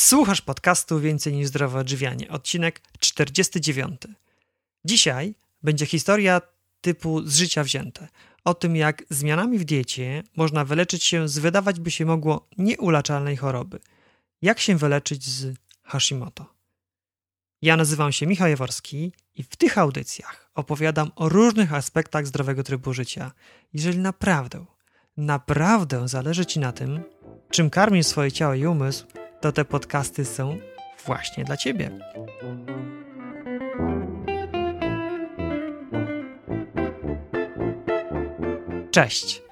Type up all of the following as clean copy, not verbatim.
Słuchasz podcastu Więcej niż zdrowe odżywianie, odcinek 49. Dzisiaj będzie historia typu z życia wzięte. O tym, jak zmianami w diecie można wyleczyć się z wydawać by się mogło nieulaczalnej choroby. Jak się wyleczyć z Hashimoto. Ja nazywam się Michał Jaworski i w tych audycjach opowiadam o różnych aspektach zdrowego trybu życia. Jeżeli naprawdę zależy Ci na tym, czym karmisz swoje ciało i umysł, to te podcasty są właśnie dla Ciebie. Cześć!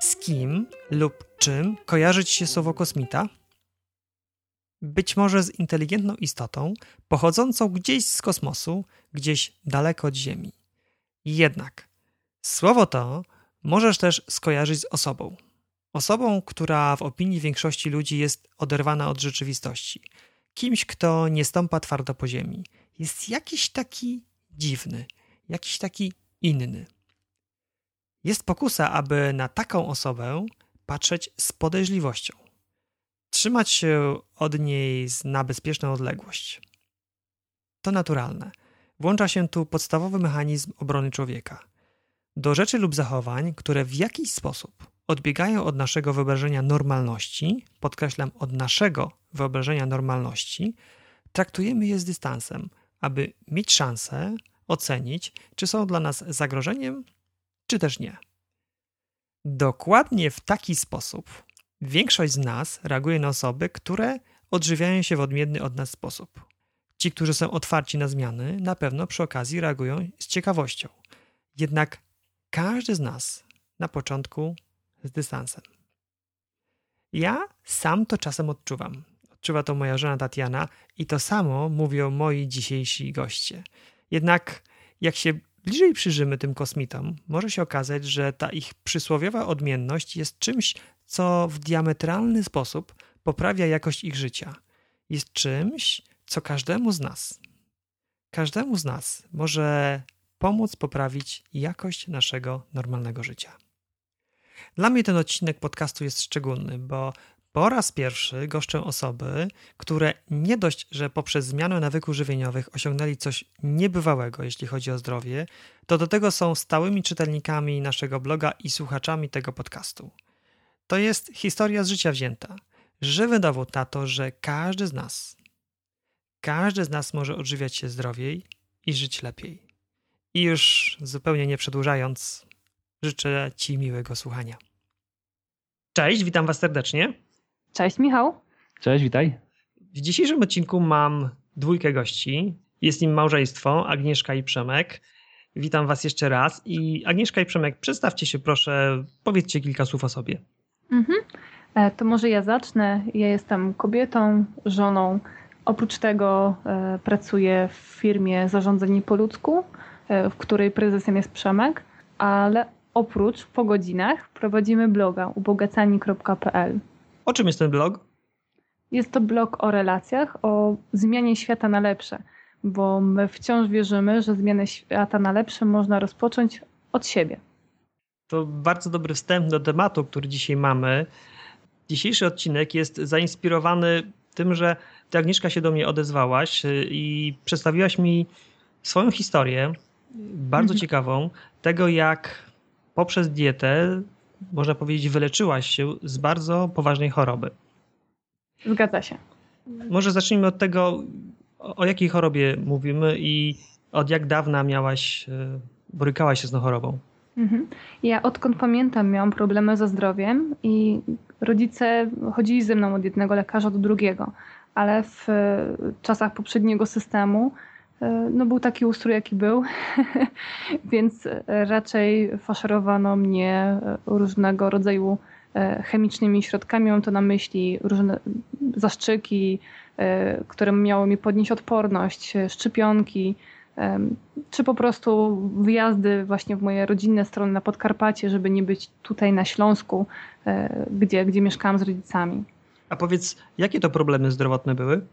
Z kim lub czym kojarzy Ci się słowo kosmita? Być może z inteligentną istotą pochodzącą gdzieś z kosmosu, gdzieś daleko od Ziemi. Jednak słowo to możesz też skojarzyć z osobą. Osobą, która w opinii większości ludzi jest oderwana od rzeczywistości. Kimś, kto nie stąpa twardo po ziemi. Jest jakiś taki dziwny, jakiś taki inny. Jest pokusa, aby na taką osobę patrzeć z podejrzliwością. Trzymać się od niej na bezpieczną odległość. To naturalne. Włącza się tu podstawowy mechanizm obrony człowieka. Do rzeczy lub zachowań, które w jakiś sposób odbiegają od naszego wyobrażenia normalności, podkreślam, od naszego wyobrażenia normalności, traktujemy je z dystansem, aby mieć szansę ocenić, czy są dla nas zagrożeniem, czy też nie. Dokładnie w taki sposób większość z nas reaguje na osoby, które odżywiają się w odmienny od nas sposób. Ci, którzy są otwarci na zmiany, na pewno przy okazji reagują z ciekawością. Jednak każdy z nas na początku z dystansem. Ja sam to czasem odczuwam. Odczuwa to moja żona Tatiana i to samo mówią moi dzisiejsi goście. Jednak jak się bliżej przyjrzymy tym kosmitom, może się okazać, że ta ich przysłowiowa odmienność jest czymś, co w diametralny sposób poprawia jakość ich życia. Jest czymś, co każdemu z nas może pomóc poprawić jakość naszego normalnego życia. Dla mnie ten odcinek podcastu jest szczególny, bo po raz pierwszy goszczę osoby, które nie dość, że poprzez zmianę nawyków żywieniowych osiągnęli coś niebywałego, jeśli chodzi o zdrowie, to do tego są stałymi czytelnikami naszego bloga i słuchaczami tego podcastu. To jest historia z życia wzięta. Żywy dowód na to, że każdy z nas może odżywiać się zdrowiej i żyć lepiej. I już zupełnie nie przedłużając, życzę Ci miłego słuchania. Cześć, witam Was serdecznie. Cześć Michał. Cześć, witaj. W dzisiejszym odcinku mam dwójkę gości. Jest nim małżeństwo, Agnieszka i Przemek. Witam Was jeszcze raz. I Agnieszka i Przemek, przedstawcie się proszę, powiedzcie kilka słów o sobie. To może ja zacznę. Ja jestem kobietą, żoną. Oprócz tego pracuję w firmie Zarządzanie po ludzku, w której prezesem jest Przemek, ale oprócz, po godzinach, prowadzimy bloga ubogacani.pl. O czym jest ten blog? Jest to blog o relacjach, o zmianie świata na lepsze, bo my wciąż wierzymy, że zmianę świata na lepsze można rozpocząć od siebie. To bardzo dobry wstęp do tematu, który dzisiaj mamy. Dzisiejszy odcinek jest zainspirowany tym, że Ty, Agnieszka, się do mnie odezwałaś i przedstawiłaś mi swoją historię, bardzo ciekawą, tego jak poprzez dietę, można powiedzieć, wyleczyłaś się z bardzo poważnej choroby. Zgadza się. Może zacznijmy od tego, o jakiej chorobie mówimy i od jak dawna borykałaś się z tą chorobą. Ja odkąd pamiętam miałam problemy ze zdrowiem i rodzice chodzili ze mną od jednego lekarza do drugiego, ale w czasach poprzedniego systemu był taki ustrój, jaki był, więc raczej faszerowano mnie różnego rodzaju chemicznymi środkami. Mam to na myśli różne zastrzyki, które miały mi podnieść odporność, szczepionki, czy po prostu wyjazdy właśnie w moje rodzinne strony na Podkarpacie, żeby nie być tutaj na Śląsku, gdzie mieszkałam z rodzicami. A powiedz, jakie to problemy zdrowotne były?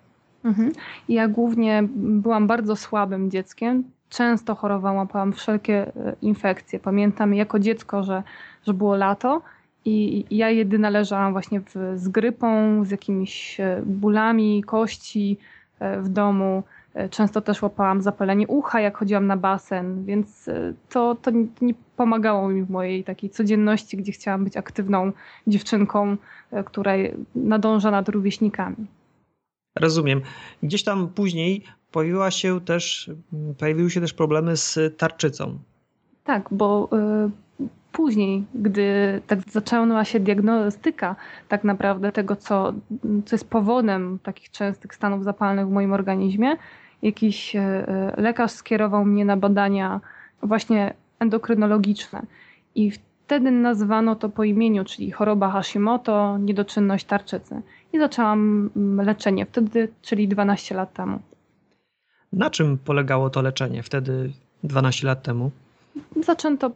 Ja głównie byłam bardzo słabym dzieckiem, często chorowałam, łapałam wszelkie infekcje. Pamiętam jako dziecko, że było lato I ja jedyna leżałam właśnie z grypą, z jakimiś bólami kości w domu. Często też łapałam zapalenie ucha, jak chodziłam na basen, więc to nie pomagało mi w mojej takiej codzienności, gdzie chciałam być aktywną dziewczynką, która nadąża nad rówieśnikami. Rozumiem. Gdzieś tam później pojawiły się też problemy z tarczycą. Tak, bo później, gdy tak zaczęła się diagnostyka tak naprawdę tego, co jest powodem takich częstych stanów zapalnych w moim organizmie, jakiś lekarz skierował mnie na badania właśnie endokrynologiczne. I wtedy nazwano to po imieniu, czyli choroba Hashimoto, niedoczynność tarczycy. I zaczęłam leczenie wtedy, czyli 12 lat temu. Na czym polegało to leczenie wtedy, 12 lat temu? Zaczęto,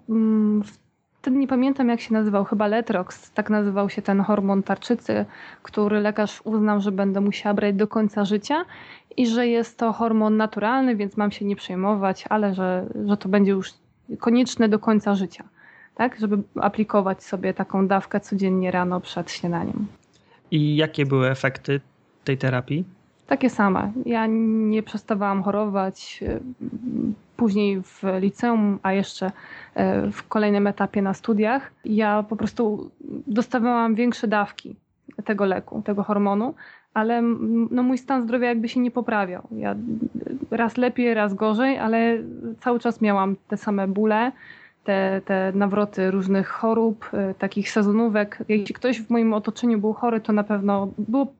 wtedy nie pamiętam jak się nazywał, chyba Letrox, tak nazywał się ten hormon tarczycy, który lekarz uznał, że będę musiała brać do końca życia i że jest to hormon naturalny, więc mam się nie przejmować, ale że to będzie już konieczne do końca życia, tak, żeby aplikować sobie taką dawkę codziennie rano przed śniadaniem. I jakie były efekty tej terapii? Takie same. Ja nie przestawałam chorować. Później w liceum, a jeszcze w kolejnym etapie na studiach, ja po prostu dostawałam większe dawki tego leku, tego hormonu, ale no mój stan zdrowia jakby się nie poprawiał. Ja raz lepiej, raz gorzej, ale cały czas miałam te same bóle, te nawroty różnych chorób, takich sezonówek. Jeśli ktoś w moim otoczeniu był chory, to na pewno było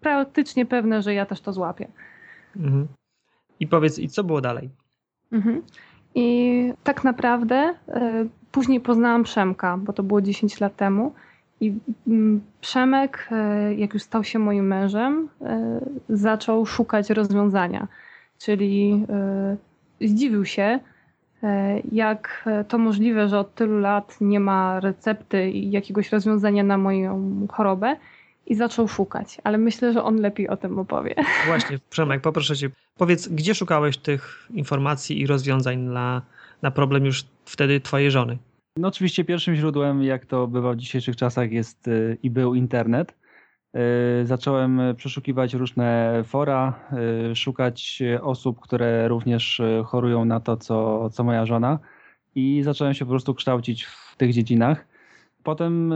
praktycznie pewne, że ja też to złapię. Mhm. I powiedz, i co było dalej? Mhm. I tak naprawdę później poznałam Przemka, bo to było 10 lat temu i Przemek, jak już stał się moim mężem, zaczął szukać rozwiązania, czyli zdziwił się, jak to możliwe, że od tylu lat nie ma recepty i jakiegoś rozwiązania na moją chorobę. I zaczął szukać, ale myślę, że on lepiej o tym opowie. Właśnie, Przemek, poproszę cię, powiedz, gdzie szukałeś tych informacji i rozwiązań na problem już wtedy twojej żony? No oczywiście pierwszym źródłem, jak to bywa w dzisiejszych czasach, jest i był internet. Zacząłem przeszukiwać różne fora, szukać osób, które również chorują na to, co moja żona i zacząłem się po prostu kształcić w tych dziedzinach. Potem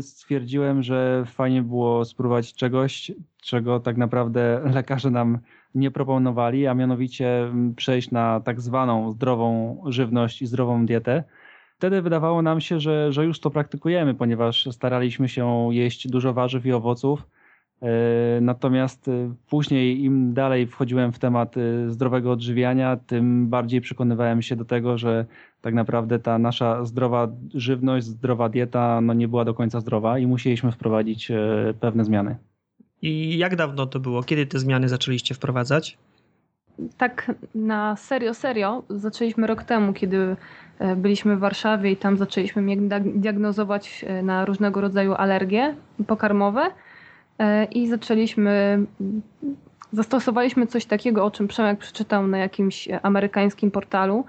stwierdziłem, że fajnie było spróbować czegoś, czego tak naprawdę lekarze nam nie proponowali, a mianowicie przejść na tak zwaną zdrową żywność i zdrową dietę. Wtedy wydawało nam się, że już to praktykujemy, ponieważ staraliśmy się jeść dużo warzyw i owoców. Natomiast później im dalej wchodziłem w temat zdrowego odżywiania, tym bardziej przekonywałem się do tego, że tak naprawdę ta nasza zdrowa żywność, zdrowa dieta no nie była do końca zdrowa i musieliśmy wprowadzić pewne zmiany. I jak dawno to było? Kiedy te zmiany zaczęliście wprowadzać? Tak na serio zaczęliśmy rok temu, kiedy byliśmy w Warszawie i tam zaczęliśmy diagnozować na różnego rodzaju alergie pokarmowe. I zastosowaliśmy coś takiego, o czym Przemek przeczytał na jakimś amerykańskim portalu.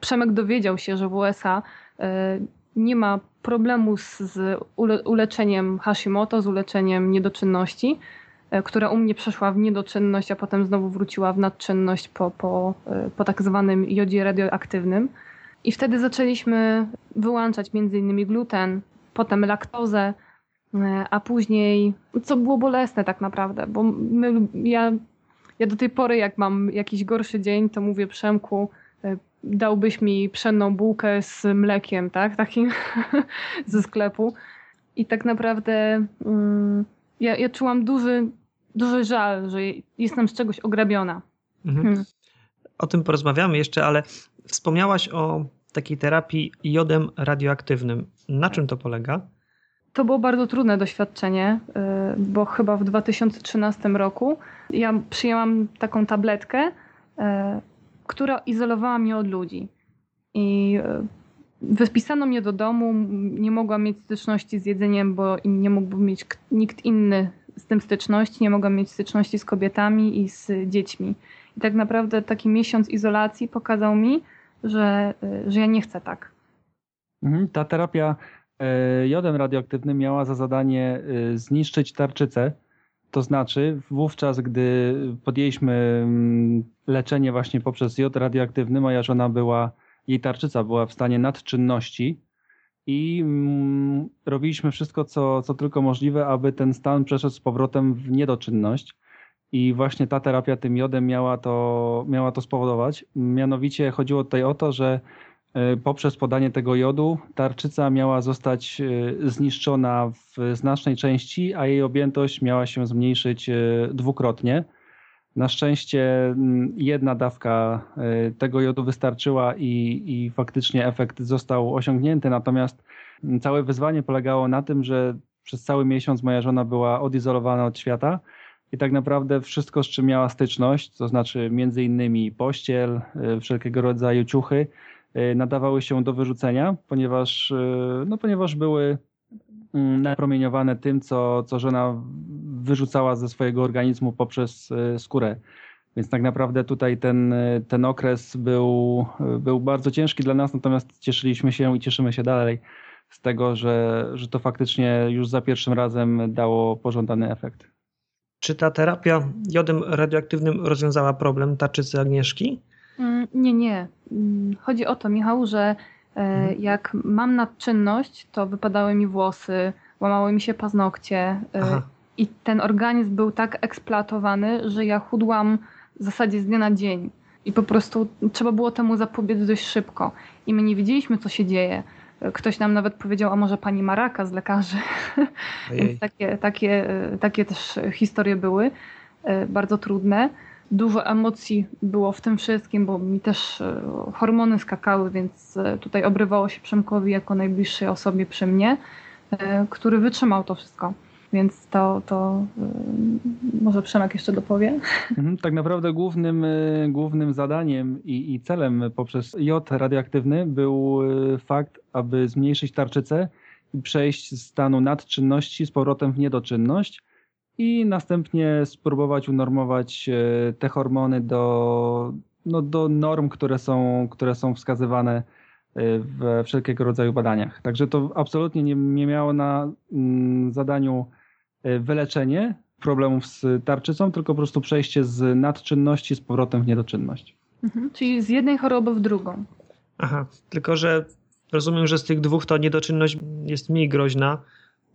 Przemek dowiedział się, że w USA nie ma problemu z uleczeniem Hashimoto, z uleczeniem niedoczynności, która u mnie przeszła w niedoczynność, a potem znowu wróciła w nadczynność po tak zwanym jodzie radioaktywnym. I wtedy zaczęliśmy wyłączać m.in. gluten, potem laktozę, a później, co było bolesne tak naprawdę, bo ja do tej pory, jak mam jakiś gorszy dzień, to mówię: Przemku, dałbyś mi pszenną bułkę z mlekiem, tak, takim ze sklepu. I tak naprawdę ja czułam duży żal, że jestem z czegoś ograbiona. Mhm. O tym porozmawiamy jeszcze, ale wspomniałaś o takiej terapii jodem radioaktywnym. Na czym to polega? To było bardzo trudne doświadczenie, bo chyba w 2013 roku ja przyjęłam taką tabletkę, która izolowała mnie od ludzi. I wypisano mnie do domu, nie mogłam mieć styczności z jedzeniem, bo nie mógł mieć nikt inny z tym styczności, nie mogłam mieć styczności z kobietami i z dziećmi. I tak naprawdę taki miesiąc izolacji pokazał mi, że ja nie chcę tak. Ta terapia jodem radioaktywnym miała za zadanie zniszczyć tarczycę. To znaczy wówczas, gdy podjęliśmy leczenie właśnie poprzez jod radioaktywny, moja żona była, jej tarczyca była w stanie nadczynności i robiliśmy wszystko, co tylko możliwe, aby ten stan przeszedł z powrotem w niedoczynność. I właśnie ta terapia tym jodem miała to spowodować. Mianowicie chodziło tutaj o to, że poprzez podanie tego jodu tarczyca miała zostać zniszczona w znacznej części, a jej objętość miała się zmniejszyć dwukrotnie. Na szczęście jedna dawka tego jodu wystarczyła i faktycznie efekt został osiągnięty, natomiast całe wyzwanie polegało na tym, że przez cały miesiąc moja żona była odizolowana od świata i tak naprawdę wszystko, z czym miała styczność, to znaczy między innymi pościel, wszelkiego rodzaju ciuchy, nadawały się do wyrzucenia, ponieważ były napromieniowane tym, co żona wyrzucała ze swojego organizmu poprzez skórę. Więc tak naprawdę tutaj ten okres był bardzo ciężki dla nas, natomiast cieszyliśmy się i cieszymy się dalej z tego, że to faktycznie już za pierwszym razem dało pożądany efekt. Czy ta terapia jodem radioaktywnym rozwiązała problem tarczycy Agnieszki? Nie. Chodzi o to, Michał, że jak mam nadczynność, to wypadały mi włosy, łamały mi się paznokcie i ten organizm był tak eksploatowany, że ja chudłam w zasadzie z dnia na dzień i po prostu trzeba było temu zapobiec dość szybko i my nie wiedzieliśmy, co się dzieje. Ktoś nam nawet powiedział, a może pani ma raka, z lekarzy. Więc takie też historie były, bardzo trudne. Dużo emocji było w tym wszystkim, bo mi też hormony skakały, więc tutaj obrywało się Przemkowi jako najbliższej osobie przy mnie, który wytrzymał to wszystko. Więc to może Przemek jeszcze dopowie. Tak naprawdę głównym zadaniem i celem poprzez jod radioaktywny był fakt, aby zmniejszyć tarczycę i przejść z stanu nadczynności z powrotem w niedoczynność. I następnie spróbować unormować te hormony do norm, które są wskazywane we wszelkiego rodzaju badaniach. Także to absolutnie nie miało na zadaniu wyleczenie problemów z tarczycą, tylko po prostu przejście z nadczynności z powrotem w niedoczynność. Mhm, czyli z jednej choroby w drugą. Aha, tylko że rozumiem, że z tych dwóch to niedoczynność jest mniej groźna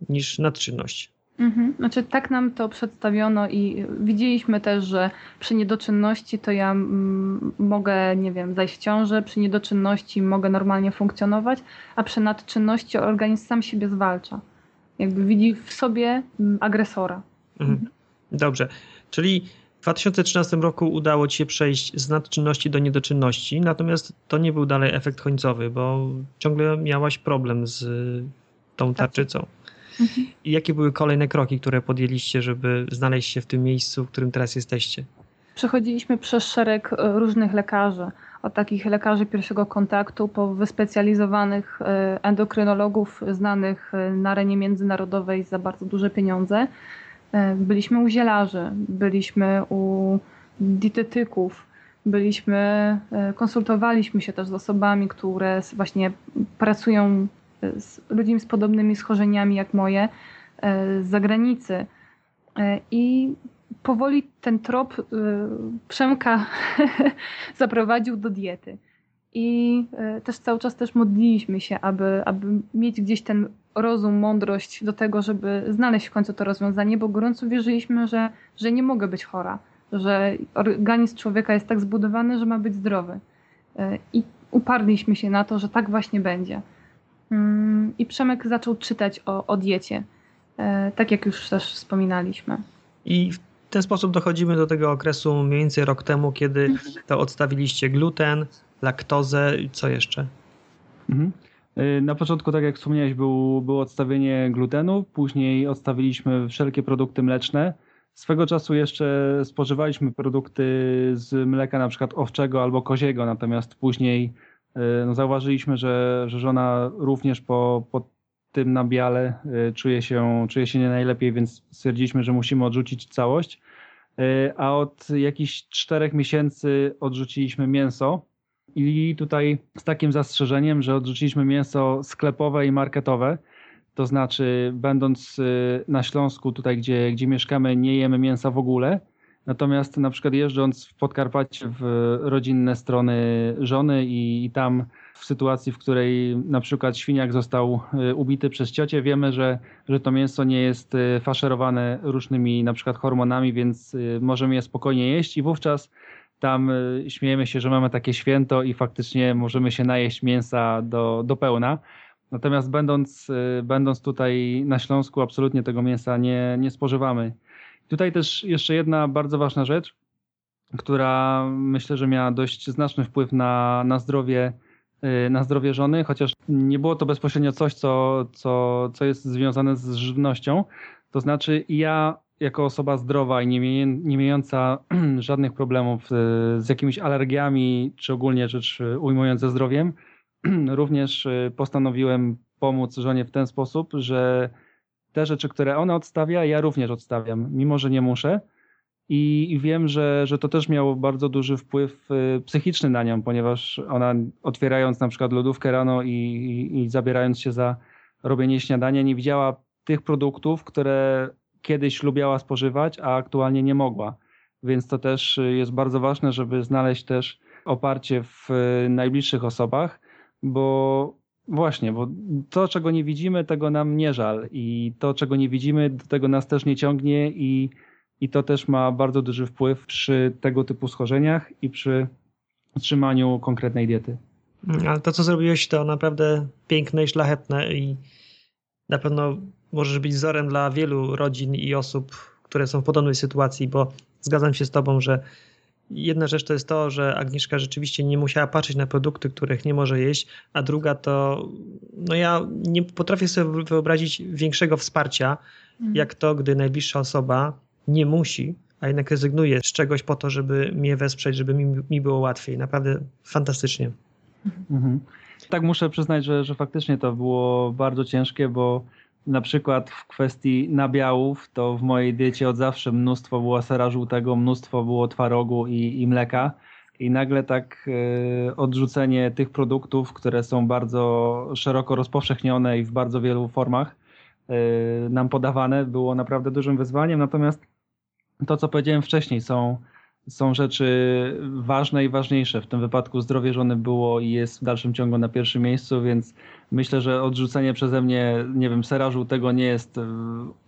niż nadczynność. Mhm. Znaczy tak nam to przedstawiono i widzieliśmy też, że przy niedoczynności to ja mogę, nie wiem, zajść w ciążę, przy niedoczynności mogę normalnie funkcjonować, a przy nadczynności organizm sam siebie zwalcza. Jakby widzi w sobie agresora. Mhm. Dobrze, czyli w 2013 roku udało ci się przejść z nadczynności do niedoczynności, natomiast to nie był dalej efekt końcowy, bo ciągle miałaś problem z tą tarczycą. I jakie były kolejne kroki, które podjęliście, żeby znaleźć się w tym miejscu, w którym teraz jesteście? Przechodziliśmy przez szereg różnych lekarzy. Od takich lekarzy pierwszego kontaktu po wyspecjalizowanych endokrynologów znanych na arenie międzynarodowej za bardzo duże pieniądze. Byliśmy u zielarzy, byliśmy u dietetyków, konsultowaliśmy się też z osobami, które właśnie pracują z ludźmi z podobnymi schorzeniami jak moje z zagranicy. I powoli ten trop Przemka zaprowadził do diety. I też cały czas modliliśmy się, aby mieć gdzieś ten rozum, mądrość do tego, żeby znaleźć w końcu to rozwiązanie, bo gorąco wierzyliśmy, że nie mogę być chora, że organizm człowieka jest tak zbudowany, że ma być zdrowy. I uparliśmy się na to, że tak właśnie będzie. I Przemek zaczął czytać o diecie, tak jak już też wspominaliśmy. I w ten sposób dochodzimy do tego okresu mniej więcej rok temu, kiedy to odstawiliście gluten, laktozę i co jeszcze? Mhm. Na początku, tak jak wspomniałeś, było odstawienie glutenu, później odstawiliśmy wszelkie produkty mleczne. Swego czasu jeszcze spożywaliśmy produkty z mleka na przykład owczego albo koziego, natomiast później zauważyliśmy, że żona również po tym nabiale czuje się nie najlepiej, więc stwierdziliśmy, że musimy odrzucić całość. A od jakichś 4 miesięcy odrzuciliśmy mięso i tutaj z takim zastrzeżeniem, że odrzuciliśmy mięso sklepowe i marketowe, To znaczy, będąc na Śląsku, tutaj gdzie mieszkamy, nie jemy mięsa w ogóle. Natomiast na przykład jeżdżąc w Podkarpacie w rodzinne strony żony i tam w sytuacji, w której na przykład świniak został ubity przez ciocię, wiemy, że to mięso nie jest faszerowane różnymi na przykład hormonami, więc możemy je spokojnie jeść i wówczas tam śmiejemy się, że mamy takie święto i faktycznie możemy się najeść mięsa do pełna. Natomiast będąc tutaj na Śląsku absolutnie tego mięsa nie spożywamy. Tutaj też jeszcze jedna bardzo ważna rzecz, która myślę, że miała dość znaczny wpływ na zdrowie żony, chociaż nie było to bezpośrednio coś, co jest związane z żywnością. To znaczy ja jako osoba zdrowa i nie mająca żadnych problemów z jakimiś alergiami, czy ogólnie rzecz ujmując ze zdrowiem, również postanowiłem pomóc żonie w ten sposób, że te rzeczy, które ona odstawia, ja również odstawiam, mimo że nie muszę. I wiem, że to też miało bardzo duży wpływ psychiczny na nią, ponieważ ona otwierając na przykład lodówkę rano i zabierając się za robienie śniadania, nie widziała tych produktów, które kiedyś lubiała spożywać, a aktualnie nie mogła. Więc to też jest bardzo ważne, żeby znaleźć też oparcie w najbliższych osobach, bo to, czego nie widzimy, tego nam nie żal i to, czego nie widzimy, do tego nas też nie ciągnie i to też ma bardzo duży wpływ przy tego typu schorzeniach i przy utrzymaniu konkretnej diety. Ale to, co zrobiłeś, to naprawdę piękne i szlachetne i na pewno możesz być wzorem dla wielu rodzin i osób, które są w podobnej sytuacji, bo zgadzam się z tobą, że jedna rzecz to jest to, że Agnieszka rzeczywiście nie musiała patrzeć na produkty, których nie może jeść, a druga to, ja nie potrafię sobie wyobrazić większego wsparcia, jak to, gdy najbliższa osoba nie musi, a jednak rezygnuje z czegoś po to, żeby mnie wesprzeć, żeby mi było łatwiej. Naprawdę fantastycznie. Mhm. Tak, muszę przyznać, że faktycznie to było bardzo ciężkie, bo na przykład w kwestii nabiałów to w mojej diecie od zawsze mnóstwo było sera żółtego, mnóstwo było twarogu i mleka i nagle tak odrzucenie tych produktów, które są bardzo szeroko rozpowszechnione i w bardzo wielu formach nam podawane, było naprawdę dużym wyzwaniem. Natomiast to, co powiedziałem wcześniej, są rzeczy ważne i ważniejsze. W tym wypadku zdrowie żony było i jest w dalszym ciągu na pierwszym miejscu, więc myślę, że odrzucenie przeze mnie, nie wiem, sera żółtego nie jest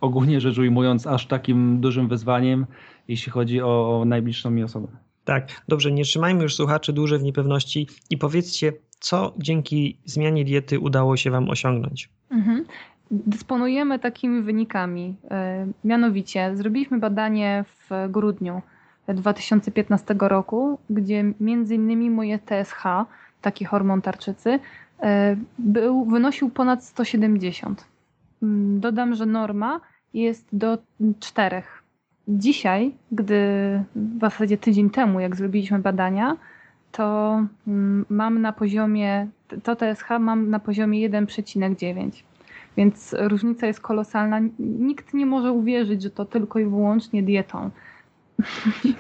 ogólnie rzecz ujmując aż takim dużym wyzwaniem, jeśli chodzi o najbliższą mi osobę. Tak, dobrze, nie trzymajmy już słuchaczy dłużej w niepewności i powiedzcie, co dzięki zmianie diety udało się wam osiągnąć? Mhm. Dysponujemy takimi wynikami. Mianowicie zrobiliśmy badanie w grudniu 2015 roku, gdzie między innymi moje TSH, taki hormon tarczycy, wynosił ponad 170. Dodam, że norma jest do 4. Dzisiaj, w zasadzie tydzień temu, jak zrobiliśmy badania, to TSH mam na poziomie 1,9. Więc różnica jest kolosalna. Nikt nie może uwierzyć, że to tylko i wyłącznie dietą.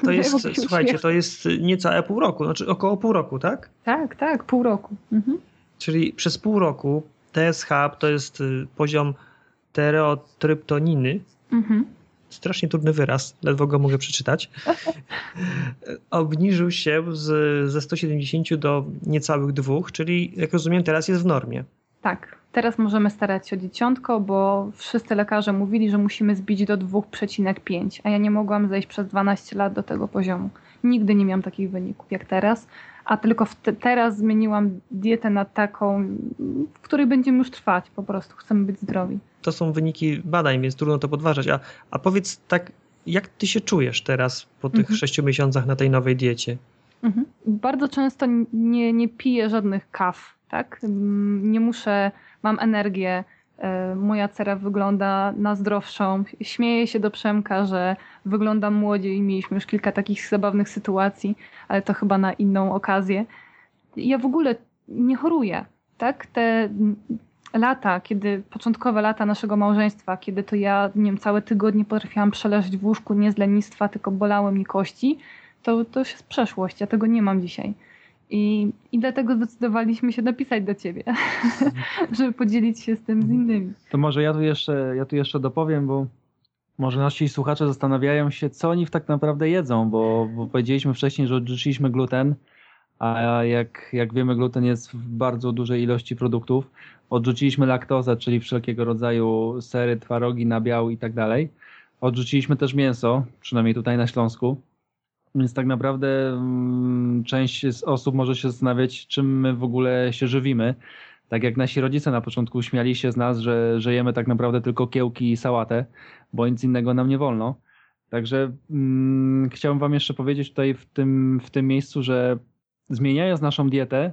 To jest, słuchajcie, to jest niecałe pół roku, znaczy około pół roku, tak? Tak, pół roku. Mhm. Czyli przez pół roku TSH to jest poziom tereotryptoniny. Mhm. Strasznie trudny wyraz, ledwo go mogę przeczytać. Obniżył się ze 170 do niecałych 2, czyli jak rozumiem teraz jest w normie. Tak, teraz możemy starać się o 10, bo wszyscy lekarze mówili, że musimy zbić do 2,5, a ja nie mogłam zejść przez 12 lat do tego poziomu. Nigdy nie miałam takich wyników jak teraz, a tylko teraz zmieniłam dietę na taką, w której będziemy już trwać, po prostu chcemy być zdrowi. To są wyniki badań, więc trudno to podważać, a powiedz tak, jak ty się czujesz teraz po tych 6 miesiącach na tej nowej diecie? Mhm. Bardzo często nie piję żadnych kaw. Tak? Nie muszę, mam energię, moja cera wygląda na zdrowszą, śmieję się do Przemka, że wyglądam młodziej i mieliśmy już kilka takich zabawnych sytuacji, ale to chyba na inną okazję. Ja w ogóle nie choruję, tak? Te lata, początkowe lata naszego małżeństwa, kiedy to ja, nie wiem, całe tygodnie potrafiłam przeleżeć w łóżku nie z lenistwa, tylko bolały mi kości, to już jest przeszłość, ja tego nie mam dzisiaj. I dlatego zdecydowaliśmy się napisać do ciebie, żeby podzielić się z tym z innymi. To może ja tu jeszcze dopowiem, bo może nasi słuchacze zastanawiają się, co oni tak naprawdę jedzą, bo powiedzieliśmy wcześniej, że odrzuciliśmy gluten, a jak wiemy, gluten jest w bardzo dużej ilości produktów. Odrzuciliśmy laktozę, czyli wszelkiego rodzaju sery, twarogi, nabiały i tak dalej. Odrzuciliśmy też mięso, przynajmniej tutaj na Śląsku. Więc tak naprawdę część z osób może się zastanawiać, czym my w ogóle się żywimy. Tak jak nasi rodzice na początku śmiali się z nas, że jemy tak naprawdę tylko kiełki i sałatę, bo nic innego nam nie wolno. Także chciałbym wam jeszcze powiedzieć tutaj w tym miejscu, że zmieniając naszą dietę,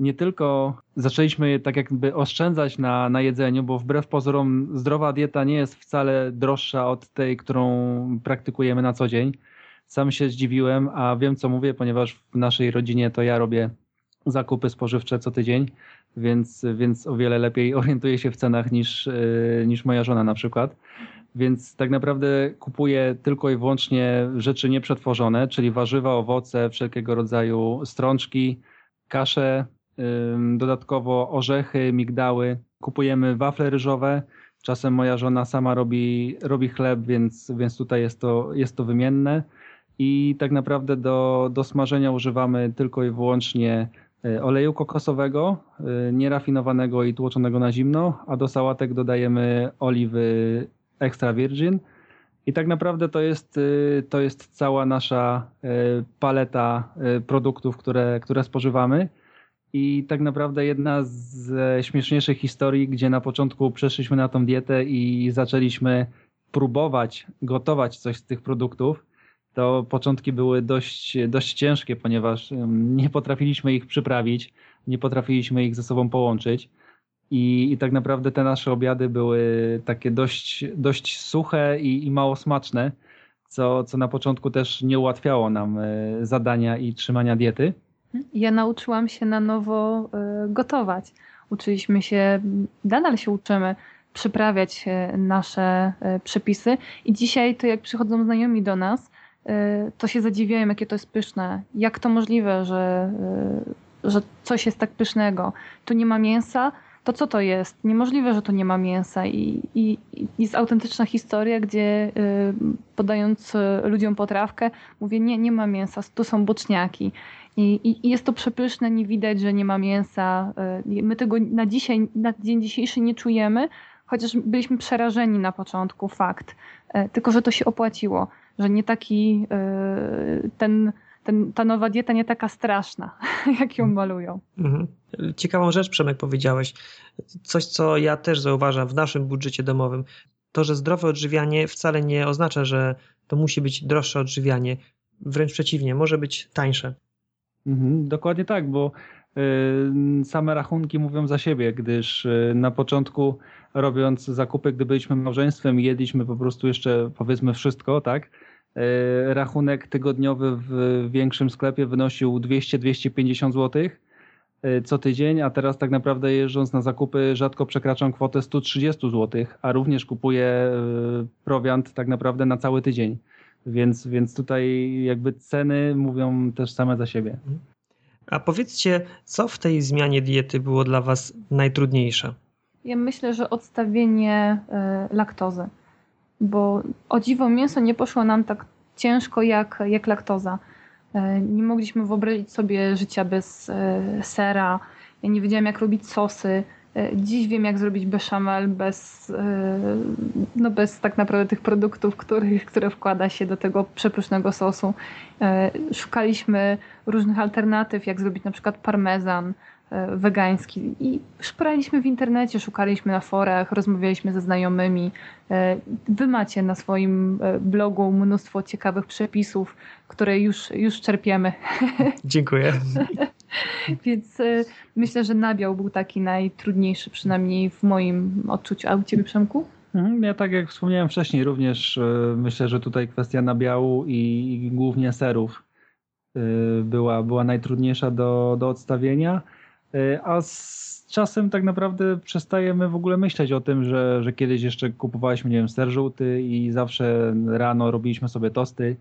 nie tylko zaczęliśmy tak jakby oszczędzać na jedzeniu, bo wbrew pozorom zdrowa dieta nie jest wcale droższa od tej, którą praktykujemy na co dzień. Sam się zdziwiłem, a wiem co mówię, ponieważ w naszej rodzinie to ja robię zakupy spożywcze co tydzień, więc o wiele lepiej orientuję się w cenach niż moja żona na przykład. Więc tak naprawdę kupuję tylko i wyłącznie rzeczy nieprzetworzone, czyli warzywa, owoce, wszelkiego rodzaju strączki, kasze, dodatkowo orzechy, migdały. Kupujemy wafle ryżowe, czasem moja żona sama robi chleb, więc tutaj jest to wymienne. I tak naprawdę do smażenia używamy tylko i wyłącznie oleju kokosowego, nierafinowanego i tłoczonego na zimno, a do sałatek dodajemy oliwy extra virgin. I tak naprawdę to jest cała nasza paleta produktów, które spożywamy. I tak naprawdę jedna z śmieszniejszych historii, gdzie na początku przeszliśmy na tą dietę i zaczęliśmy próbować gotować coś z tych produktów, to początki były dość ciężkie, ponieważ nie potrafiliśmy ich przyprawić, nie potrafiliśmy ich ze sobą połączyć i tak naprawdę te nasze obiady były takie dość suche i mało smaczne, co na początku też nie ułatwiało nam zadania i trzymania diety. Ja nauczyłam się na nowo gotować. Uczyliśmy się, nadal się uczymy przyprawiać nasze przepisy i dzisiaj to jak przychodzą znajomi do nas, to się zadziwiają, jakie to jest pyszne. Jak to możliwe, że coś jest tak pysznego? Tu nie ma mięsa? To co to jest? Niemożliwe, że to nie ma mięsa. I jest autentyczna historia, gdzie podając ludziom potrawkę, mówię, nie ma mięsa, tu są boczniaki. I jest to przepyszne, nie widać, że nie ma mięsa. My tego na dzień dzisiejszy nie czujemy, chociaż byliśmy przerażeni na początku, fakt. Tylko, że to się opłaciło, że nie taki ta nowa dieta nie taka straszna, jak ją malują. Mhm. Ciekawą rzecz, Przemek, powiedziałeś. Coś, co ja też zauważam w naszym budżecie domowym. To, że zdrowe odżywianie wcale nie oznacza, że to musi być droższe odżywianie. Wręcz przeciwnie, może być tańsze. Mhm, dokładnie tak, bo same rachunki mówią za siebie, gdyż na początku robiąc zakupy, gdy byliśmy małżeństwem i jedliśmy po prostu jeszcze powiedzmy wszystko, tak? Rachunek tygodniowy w większym sklepie wynosił 200-250 zł co tydzień, a teraz tak naprawdę jeżdżąc na zakupy rzadko przekraczam kwotę 130 zł, a również kupuję prowiant tak naprawdę na cały tydzień. Więc tutaj jakby ceny mówią też same za siebie. A powiedzcie, co w tej zmianie diety było dla was najtrudniejsze? Ja myślę, że odstawienie laktozy, bo o dziwo mięso nie poszło nam tak ciężko jak laktoza. Nie mogliśmy wyobrazić sobie życia bez sera, ja nie wiedziałam jak robić sosy. Dziś wiem jak zrobić beszamel bez tak naprawdę tych produktów, które wkłada się do tego przepysznego sosu. Szukaliśmy różnych alternatyw, jak zrobić na przykład parmezan wegański i szpraliśmy w internecie, szukaliśmy na forach, rozmawialiśmy ze znajomymi. Wy macie na swoim blogu mnóstwo ciekawych przepisów, które już czerpiemy. Dziękuję. Więc myślę, że nabiał był taki najtrudniejszy, przynajmniej w moim odczuciu. A u ciebie, Przemku? Ja tak jak wspomniałem wcześniej, również myślę, że tutaj kwestia nabiału i głównie serów była najtrudniejsza do odstawienia. A z czasem tak naprawdę przestajemy w ogóle myśleć o tym, że kiedyś jeszcze kupowaliśmy, nie wiem, ser żółty i zawsze rano robiliśmy sobie tosty.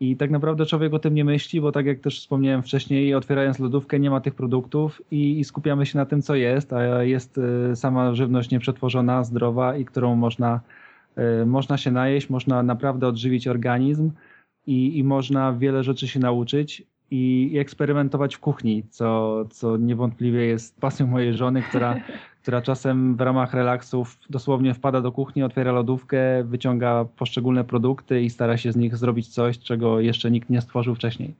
I tak naprawdę człowiek o tym nie myśli, bo tak jak też wspomniałem wcześniej, otwierając lodówkę nie ma tych produktów i skupiamy się na tym, co jest, a jest sama żywność nieprzetworzona, zdrowa i którą można się najeść, można naprawdę odżywić organizm i można wiele rzeczy się nauczyć i eksperymentować w kuchni, co niewątpliwie jest pasją mojej żony, która czasem w ramach relaksów dosłownie wpada do kuchni, otwiera lodówkę, wyciąga poszczególne produkty i stara się z nich zrobić coś, czego jeszcze nikt nie stworzył wcześniej.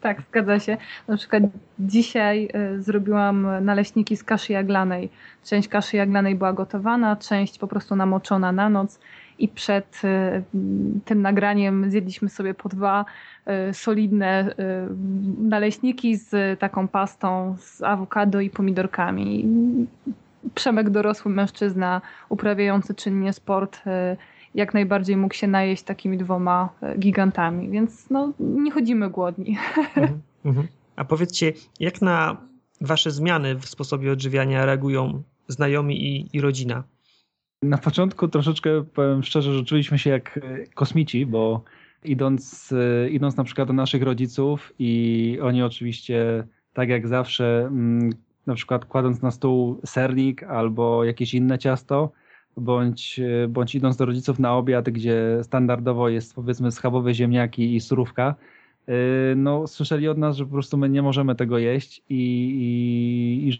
Tak, zgadza się. Na przykład dzisiaj zrobiłam naleśniki z kaszy jaglanej. Część kaszy jaglanej była gotowana, część po prostu namoczona na noc i przed tym nagraniem zjedliśmy sobie po dwa solidne naleśniki z taką pastą z awokado i pomidorkami. Przemek, dorosły mężczyzna uprawiający czynnie sport, jak najbardziej mógł się najeść takimi dwoma gigantami, więc no, nie chodzimy głodni. A powiedzcie, jak na wasze zmiany w sposobie odżywiania reagują znajomi i rodzina? Na początku troszeczkę, powiem szczerze, że czuliśmy się jak kosmici, bo idąc na przykład do naszych rodziców i oni oczywiście tak jak zawsze na przykład kładąc na stół sernik albo jakieś inne ciasto, bądź idąc do rodziców na obiad, gdzie standardowo jest powiedzmy schabowe ziemniaki i surówka, no słyszeli od nas, że po prostu my nie możemy tego jeść i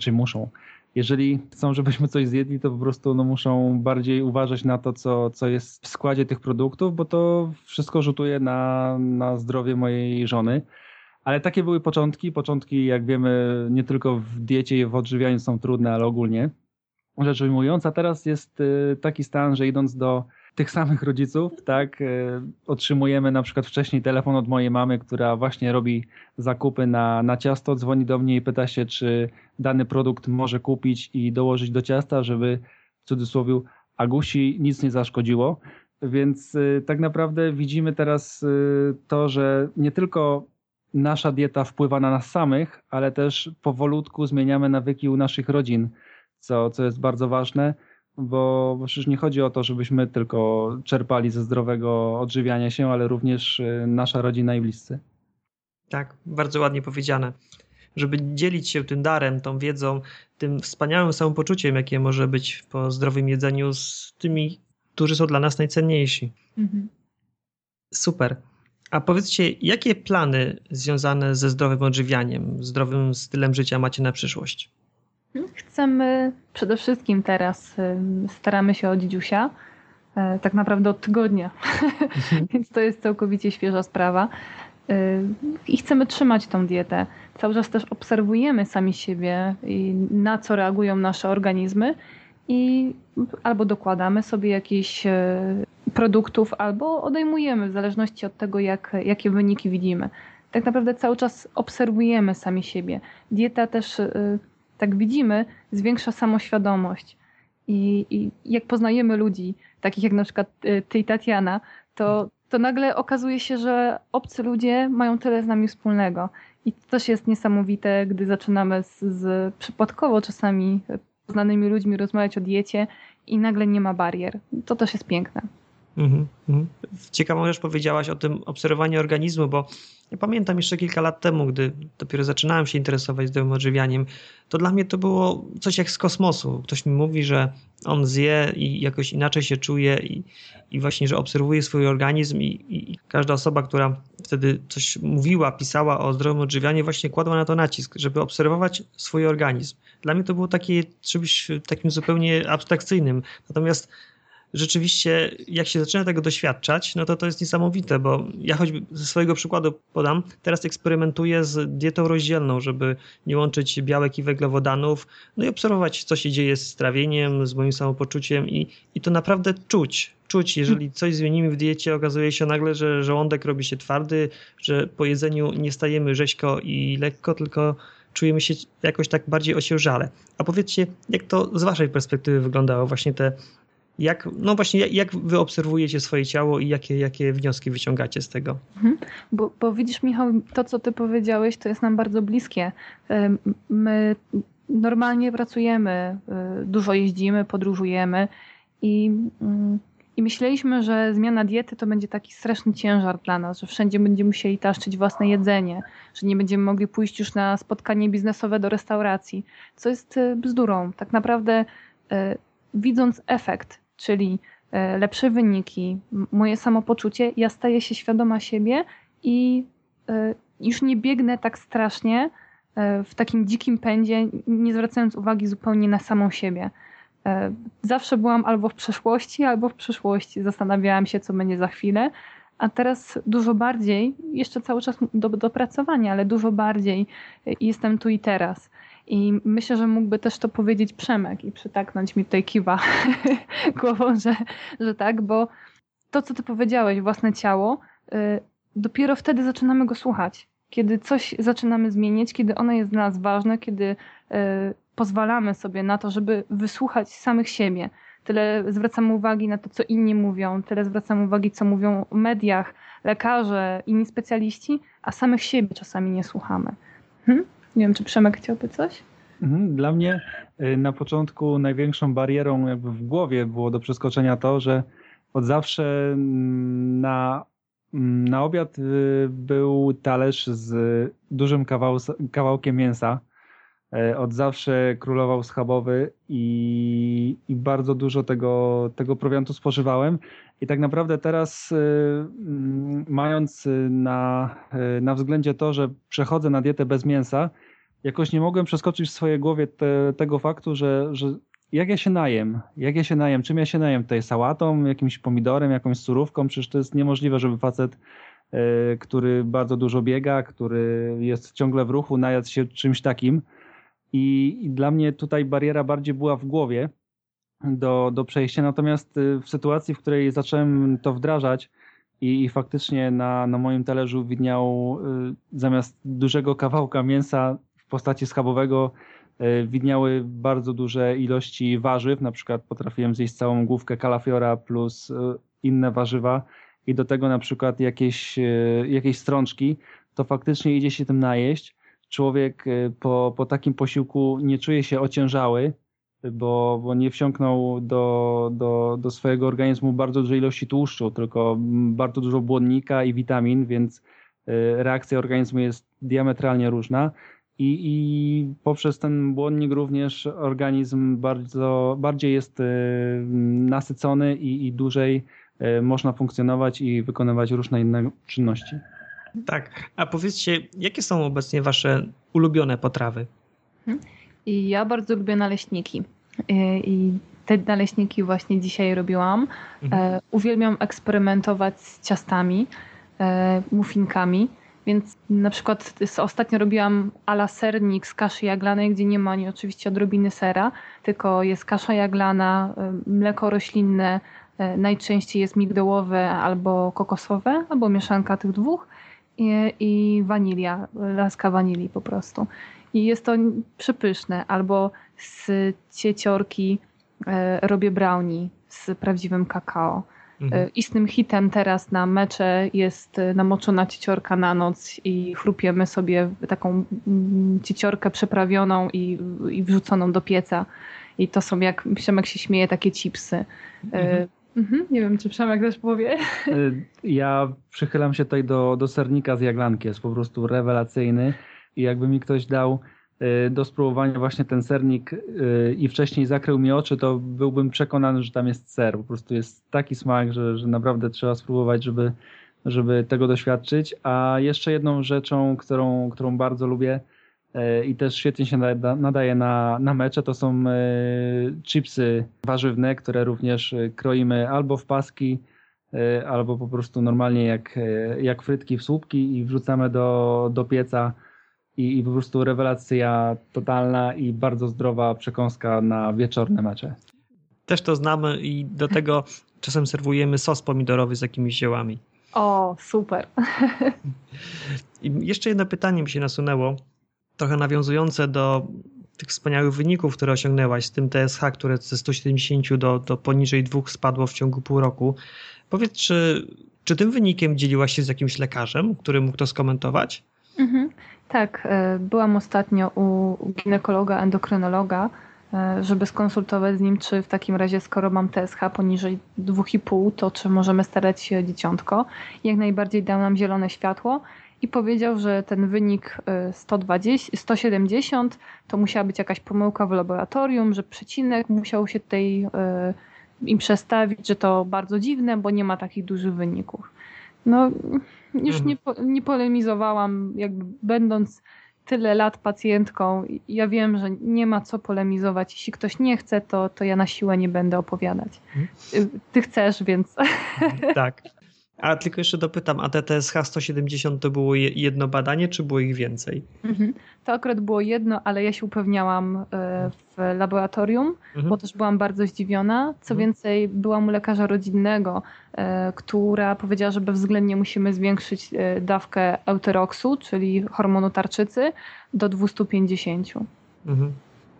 że muszą. Jeżeli chcą, żebyśmy coś zjedli, to po prostu no, muszą bardziej uważać na to, co jest w składzie tych produktów, bo to wszystko rzutuje na zdrowie mojej żony. Ale takie były początki. Początki, jak wiemy, nie tylko w diecie i w odżywianiu są trudne, ale ogólnie. Rzecz ujmując, a teraz jest taki stan, że idąc do tych samych rodziców, tak, otrzymujemy na przykład wcześniej telefon od mojej mamy, która właśnie robi zakupy na ciasto, dzwoni do mnie i pyta się, czy dany produkt może kupić i dołożyć do ciasta, żeby w cudzysłowie Agusi nic nie zaszkodziło. Więc tak naprawdę widzimy teraz to, że nie tylko nasza dieta wpływa na nas samych, ale też powolutku zmieniamy nawyki u naszych rodzin, co jest bardzo ważne. Bo przecież nie chodzi o to, żebyśmy tylko czerpali ze zdrowego odżywiania się, ale również nasza rodzina i bliscy. Tak, bardzo ładnie powiedziane. Żeby dzielić się tym darem, tą wiedzą, tym wspaniałym samopoczuciem, jakie może być po zdrowym jedzeniu z tymi, którzy są dla nas najcenniejsi. Mhm. Super. A powiedzcie, jakie plany związane ze zdrowym odżywianiem, zdrowym stylem życia macie na przyszłość? Chcemy przede wszystkim teraz, staramy się o dzidziusia, tak naprawdę od tygodnia, więc to jest całkowicie świeża sprawa i chcemy trzymać tą dietę. Cały czas też obserwujemy sami siebie i na co reagują nasze organizmy i albo dokładamy sobie jakichś produktów, albo odejmujemy w zależności od tego, jakie wyniki widzimy. Tak naprawdę cały czas obserwujemy sami siebie. Dieta też... tak widzimy, zwiększa samoświadomość. I jak poznajemy ludzi, takich jak na przykład ty i Tatiana, to nagle okazuje się, że obcy ludzie mają tyle z nami wspólnego. I to też jest niesamowite, gdy zaczynamy z przypadkowo czasami poznanymi ludźmi rozmawiać o diecie i nagle nie ma barier. To też jest piękne. Ciekawą rzecz powiedziałaś o tym obserwowaniu organizmu, bo ja pamiętam jeszcze kilka lat temu, gdy dopiero zaczynałem się interesować zdrowym odżywianiem, to dla mnie to było coś jak z kosmosu. Ktoś mi mówi, że on zje i jakoś inaczej się czuje i właśnie, że obserwuje swój organizm i każda osoba, która wtedy coś mówiła, pisała o zdrowym odżywianiu, właśnie kładła na to nacisk, żeby obserwować swój organizm. Dla mnie to było takie czymś takim zupełnie abstrakcyjnym. Natomiast rzeczywiście, jak się zaczyna tego doświadczać, no to jest niesamowite, bo ja choćby ze swojego przykładu podam, teraz eksperymentuję z dietą rozdzielną, żeby nie łączyć białek i węglowodanów, no i obserwować, co się dzieje z trawieniem, z moim samopoczuciem i to naprawdę czuć, jeżeli coś zmienimy w diecie, okazuje się nagle, że żołądek robi się twardy, że po jedzeniu nie stajemy rzeźko i lekko, tylko czujemy się jakoś tak bardziej osiężale. A powiedzcie, jak to z waszej perspektywy wyglądało właśnie te... Jak wy obserwujecie swoje ciało i jakie wnioski wyciągacie z tego? Bo widzisz, Michał, to co ty powiedziałeś, to jest nam bardzo bliskie. My normalnie pracujemy, dużo jeździmy, podróżujemy i I myśleliśmy, że zmiana diety to będzie taki straszny ciężar dla nas, że wszędzie będziemy musieli taszczyć własne jedzenie, że nie będziemy mogli pójść już na spotkanie biznesowe do restauracji, co jest bzdurą. Tak naprawdę widząc efekt, czyli lepsze wyniki, moje samopoczucie, ja staję się świadoma siebie i już nie biegnę tak strasznie w takim dzikim pędzie, nie zwracając uwagi zupełnie na samą siebie. Zawsze byłam albo w przeszłości, zastanawiałam się, co będzie za chwilę, a teraz dużo bardziej, jeszcze cały czas do dopracowania, ale dużo bardziej jestem tu i teraz. I myślę, że mógłby też to powiedzieć Przemek i przytaknąć mi tutaj kiwa głową, że tak, bo to, co ty powiedziałeś, własne ciało, dopiero wtedy zaczynamy go słuchać. Kiedy coś zaczynamy zmieniać, kiedy ono jest dla nas ważne, kiedy pozwalamy sobie na to, żeby wysłuchać samych siebie. Tyle zwracamy uwagi na to, co inni mówią, tyle zwracamy uwagi, co mówią o mediach, lekarze, inni specjaliści, a samych siebie czasami nie słuchamy. Nie wiem, czy Przemek chciałby coś? Dla mnie na początku największą barierą jakby w głowie było do przeskoczenia to, że od zawsze na obiad był talerz z dużym kawałkiem mięsa. Od zawsze królował schabowy i bardzo dużo tego prowiantu spożywałem. I tak naprawdę teraz, mając na względzie to, że przechodzę na dietę bez mięsa, jakoś nie mogłem przeskoczyć w swojej głowie tego faktu, że jak ja się najem, czym ja się najem? Tutaj sałatą, jakimś pomidorem, jakąś surówką? Przecież to jest niemożliwe, żeby facet, który bardzo dużo biega, który jest ciągle w ruchu, najadł się czymś takim. I dla mnie tutaj bariera bardziej była w głowie do przejścia, natomiast w sytuacji, w której zacząłem to wdrażać i faktycznie na moim talerzu widniał zamiast dużego kawałka mięsa w postaci schabowego widniały bardzo duże ilości warzyw, na przykład potrafiłem zjeść całą główkę kalafiora plus inne warzywa i do tego na przykład jakieś strączki, to faktycznie idzie się tym najeść. Człowiek po takim posiłku nie czuje się ociężały, bo nie wsiąknął do swojego organizmu bardzo dużej ilości tłuszczu, tylko bardzo dużo błonnika i witamin, więc reakcja organizmu jest diametralnie różna i poprzez ten błonnik również organizm bardziej jest nasycony i dłużej można funkcjonować i wykonywać różne inne czynności. Tak, a powiedzcie, jakie są obecnie wasze ulubione potrawy? Ja bardzo lubię naleśniki i te naleśniki właśnie dzisiaj robiłam. Uwielbiam eksperymentować z ciastami, muffinkami, więc na przykład ostatnio robiłam a la sernik z kaszy jaglanej, gdzie nie ma ani oczywiście odrobiny sera, tylko jest kasza jaglana, mleko roślinne, najczęściej jest migdałowe albo kokosowe, albo mieszanka tych dwóch. I wanilia, laska wanilii po prostu. I jest to przepyszne. Albo z cieciorki robię brownie z prawdziwym kakao. Istnym hitem teraz na mecze jest namoczona cieciorka na noc i chrupiemy sobie taką cieciorkę przeprawioną i wrzuconą do pieca. I to są, jak Przemek się śmieje, takie chipsy. Nie wiem, czy Przemek też powie. Ja przychylam się tutaj do sernika z jaglanki. Jest po prostu rewelacyjny. I jakby mi ktoś dał do spróbowania właśnie ten sernik i wcześniej zakrył mi oczy, to byłbym przekonany, że tam jest ser. Po prostu jest taki smak, że naprawdę trzeba spróbować, żeby tego doświadczyć. A jeszcze jedną rzeczą, którą bardzo lubię i też świetnie się nadaje na mecze, to są chipsy warzywne, które również kroimy albo w paski, albo po prostu normalnie jak frytki w słupki i wrzucamy do pieca i po prostu rewelacja totalna i bardzo zdrowa przekąska na wieczorne mecze. Też to znamy i do tego czasem serwujemy sos pomidorowy z jakimiś ziołami. O, super. I jeszcze jedno pytanie mi się nasunęło, trochę nawiązujące do tych wspaniałych wyników, które osiągnęłaś z tym TSH, które ze 170 do poniżej 2 spadło w ciągu pół roku. Powiedz, czy tym wynikiem dzieliłaś się z jakimś lekarzem, który mógł to skomentować? Tak, byłam ostatnio u ginekologa, endokrynologa żeby skonsultować z nim, czy w takim razie, skoro mam TSH poniżej 2,5, to czy możemy starać się dzieciątko. Jak najbardziej dał nam zielone światło i powiedział, że ten wynik 170 to musiała być jakaś pomyłka w laboratorium, że przecinek musiał się tutaj im przestawić, że to bardzo dziwne, bo nie ma takich dużych wyników. No już nie polemizowałam, jakby będąc tyle lat pacjentką, ja wiem, że nie ma co polemizować. Jeśli ktoś nie chce, to ja na siłę nie będę opowiadać. Ty chcesz, więc... Tak. A tylko jeszcze dopytam, a te TSH 170 to było jedno badanie, czy było ich więcej? To akurat było jedno, ale ja się upewniałam w laboratorium, bo też byłam bardzo zdziwiona. Co więcej, byłam u lekarza rodzinnego, która powiedziała, że bezwzględnie musimy zwiększyć dawkę Letroxu, czyli hormonu tarczycy, do 250.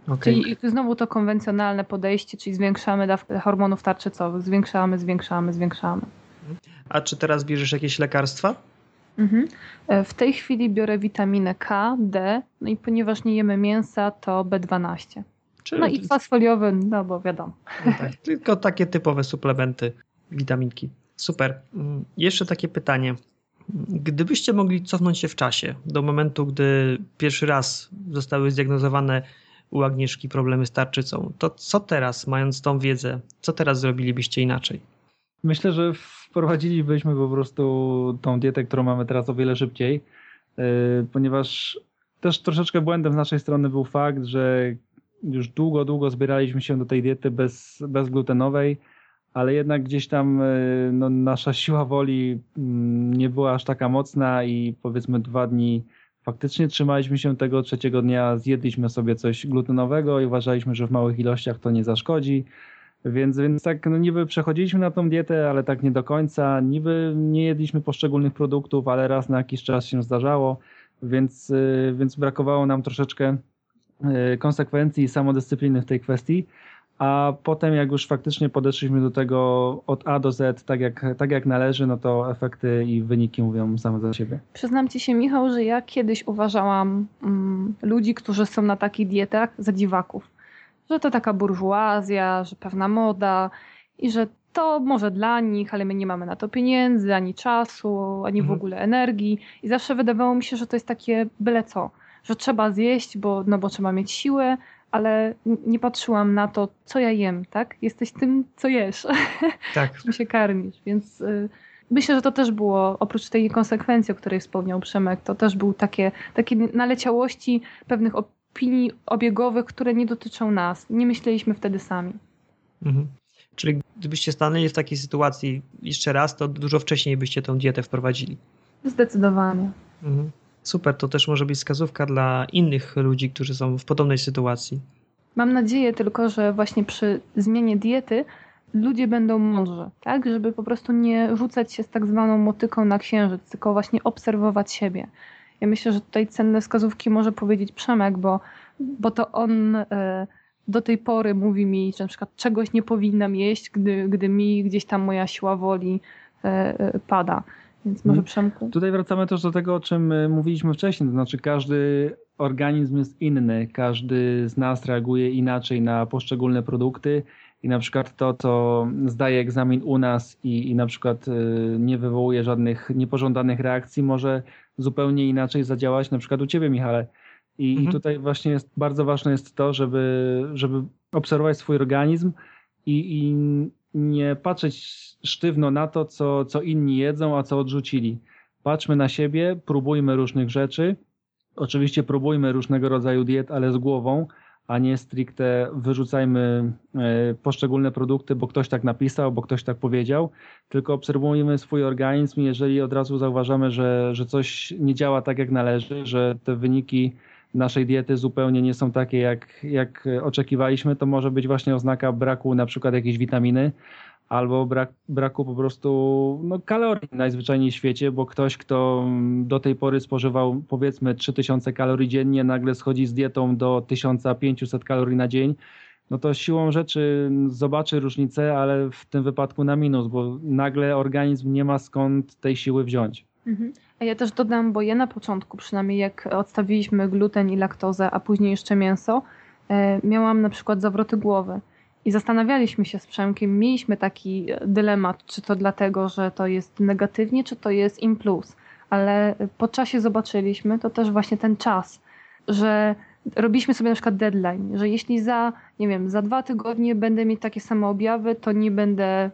Okay. Czyli znowu to konwencjonalne podejście, czyli zwiększamy dawkę hormonów tarczycowych, zwiększamy. A czy teraz bierzesz jakieś lekarstwa? W tej chwili biorę witaminę K, D, no i ponieważ nie jemy mięsa, to B12. Czyli... No i kwas foliowy, no bo wiadomo. No tak, tylko takie typowe suplementy, witaminki. Super. Jeszcze takie pytanie. Gdybyście mogli cofnąć się w czasie, do momentu, gdy pierwszy raz zostały zdiagnozowane u Agnieszki problemy z tarczycą, to co teraz, mając tą wiedzę, co teraz zrobilibyście inaczej? Myślę, że wprowadzilibyśmy po prostu tą dietę, którą mamy teraz, o wiele szybciej, ponieważ też troszeczkę błędem z naszej strony był fakt, że już długo zbieraliśmy się do tej diety bezglutenowej, ale jednak gdzieś tam nasza siła woli nie była aż taka mocna i powiedzmy 2 dni faktycznie trzymaliśmy się tego, 3. dnia zjedliśmy sobie coś glutenowego i uważaliśmy, że w małych ilościach to nie zaszkodzi. Więc tak niby przechodziliśmy na tą dietę, ale tak nie do końca. Niby nie jedliśmy poszczególnych produktów, ale raz na jakiś czas się zdarzało, więc brakowało nam troszeczkę konsekwencji i samodyscypliny w tej kwestii. A potem jak już faktycznie podeszliśmy do tego od A do Z tak jak należy, no to efekty i wyniki mówią same za siebie. Przyznam Ci się, Michał, że ja kiedyś uważałam ludzi, którzy są na takich dietach, za dziwaków. Że to taka burżuazja, że pewna moda i że to może dla nich, ale my nie mamy na to pieniędzy, ani czasu, ani w ogóle energii. I zawsze wydawało mi się, że to jest takie byle co, że trzeba zjeść, bo trzeba mieć siłę, ale nie patrzyłam na to, co ja jem, tak? Jesteś tym, co jesz, tak. Czym się karmisz, więc... Myślę, że to też było, oprócz tej konsekwencji, o której wspomniał Przemek, to też były takie naleciałości pewnych opinii obiegowych, które nie dotyczą nas. Nie myśleliśmy wtedy sami. Czyli gdybyście stanęli w takiej sytuacji jeszcze raz, to dużo wcześniej byście tą dietę wprowadzili. Zdecydowanie. Super, to też może być wskazówka dla innych ludzi, którzy są w podobnej sytuacji. Mam nadzieję tylko, że właśnie przy zmianie diety ludzie będą mądrzy, tak? Żeby po prostu nie rzucać się z tak zwaną motyką na księżyc, tylko właśnie obserwować siebie. Ja myślę, że tutaj cenne wskazówki może powiedzieć Przemek, bo to on do tej pory mówi mi, że na przykład czegoś nie powinnam jeść, gdy mi gdzieś tam moja siła woli pada. Więc może Przemku? Tutaj wracamy też do tego, o czym mówiliśmy wcześniej, to znaczy każdy organizm jest inny, każdy z nas reaguje inaczej na poszczególne produkty i na przykład to, co zdaje egzamin u nas i na przykład nie wywołuje żadnych niepożądanych reakcji, może zupełnie inaczej zadziałać na przykład u Ciebie, Michale. I tutaj właśnie jest bardzo ważne jest to, żeby obserwować swój organizm i nie patrzeć sztywno na to, co inni jedzą, a co odrzucili. Patrzmy na siebie, próbujmy różnych rzeczy. Oczywiście próbujmy różnego rodzaju diet, ale z głową, a nie stricte wyrzucajmy poszczególne produkty, bo ktoś tak napisał, bo ktoś tak powiedział, tylko obserwujmy swój organizm i jeżeli od razu zauważamy, że coś nie działa tak jak należy, że te wyniki naszej diety zupełnie nie są takie jak oczekiwaliśmy, to może być właśnie oznaka braku na przykład jakiejś witaminy albo braku po prostu kalorii najzwyczajniej w świecie, bo ktoś, kto do tej pory spożywał powiedzmy 3000 kalorii dziennie, nagle schodzi z dietą do 1500 kalorii na dzień, no to siłą rzeczy zobaczy różnicę, ale w tym wypadku na minus, bo nagle organizm nie ma skąd tej siły wziąć. A ja też dodam, bo ja na początku przynajmniej jak odstawiliśmy gluten i laktozę, a później jeszcze mięso, miałam na przykład zawroty głowy. I zastanawialiśmy się z Przemkiem, mieliśmy taki dylemat, czy to dlatego, że to jest negatywnie, czy to jest im plus. Ale po czasie zobaczyliśmy, to też właśnie ten czas, że robiliśmy sobie na przykład deadline, że jeśli za 2 tygodnie będę mieć takie same objawy, to nie będę,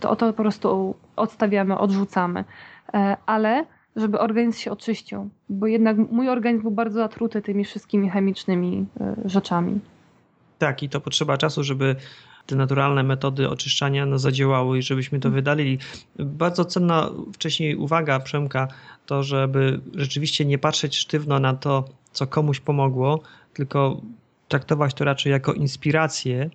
to po prostu odstawiamy, odrzucamy. Ale żeby organizm się oczyścił, bo jednak mój organizm był bardzo zatruty tymi wszystkimi chemicznymi rzeczami. Tak, i to potrzeba czasu, żeby te naturalne metody oczyszczania zadziałały i żebyśmy to wydalili. Bardzo cenna wcześniej uwaga Przemka, to żeby rzeczywiście nie patrzeć sztywno na to, co komuś pomogło, tylko traktować to raczej jako inspirację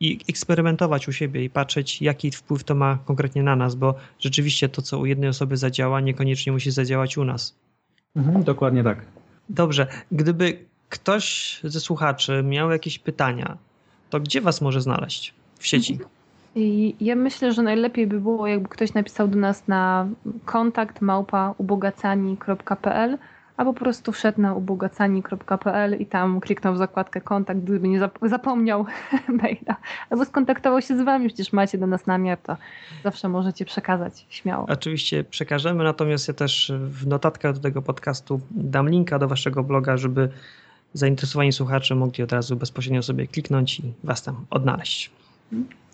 i eksperymentować u siebie i patrzeć, jaki wpływ to ma konkretnie na nas, bo rzeczywiście to, co u jednej osoby zadziała, niekoniecznie musi zadziałać u nas. Mhm, dokładnie tak. Dobrze, gdyby ktoś ze słuchaczy miał jakieś pytania, to gdzie was może znaleźć w sieci? I ja myślę, że najlepiej by było, jakby ktoś napisał do nas na kontakt@ubogacani.pl albo po prostu wszedł na ubogacani.pl i tam kliknął w zakładkę kontakt, gdyby nie zapomniał maila, albo skontaktował się z wami, przecież macie do nas namiar, to zawsze możecie przekazać śmiało. Oczywiście przekażemy, natomiast ja też w notatkach do tego podcastu dam linka do waszego bloga, żeby zainteresowani słuchacze mogli od razu bezpośrednio sobie kliknąć i was tam odnaleźć.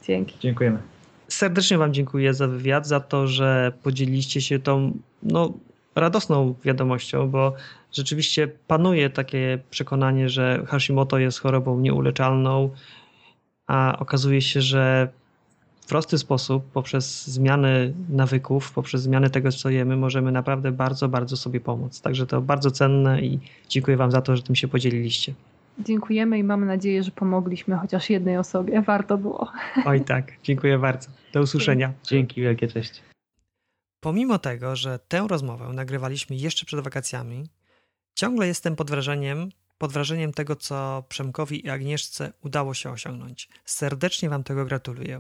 Dzięki. Dziękujemy. Serdecznie wam dziękuję za wywiad, za to, że podzieliliście się tą radosną wiadomością, bo rzeczywiście panuje takie przekonanie, że Hashimoto jest chorobą nieuleczalną, a okazuje się, że w prosty sposób, poprzez zmiany nawyków, poprzez zmiany tego, co jemy, możemy naprawdę bardzo, bardzo sobie pomóc. Także to bardzo cenne i dziękuję wam za to, że tym się podzieliliście. Dziękujemy i mamy nadzieję, że pomogliśmy chociaż jednej osobie. Warto było. Oj tak, dziękuję bardzo. Do usłyszenia. Dzięki wielkie, cześć. Pomimo tego, że tę rozmowę nagrywaliśmy jeszcze przed wakacjami, ciągle jestem pod wrażeniem tego, co Przemkowi i Agnieszce udało się osiągnąć. Serdecznie wam tego gratuluję.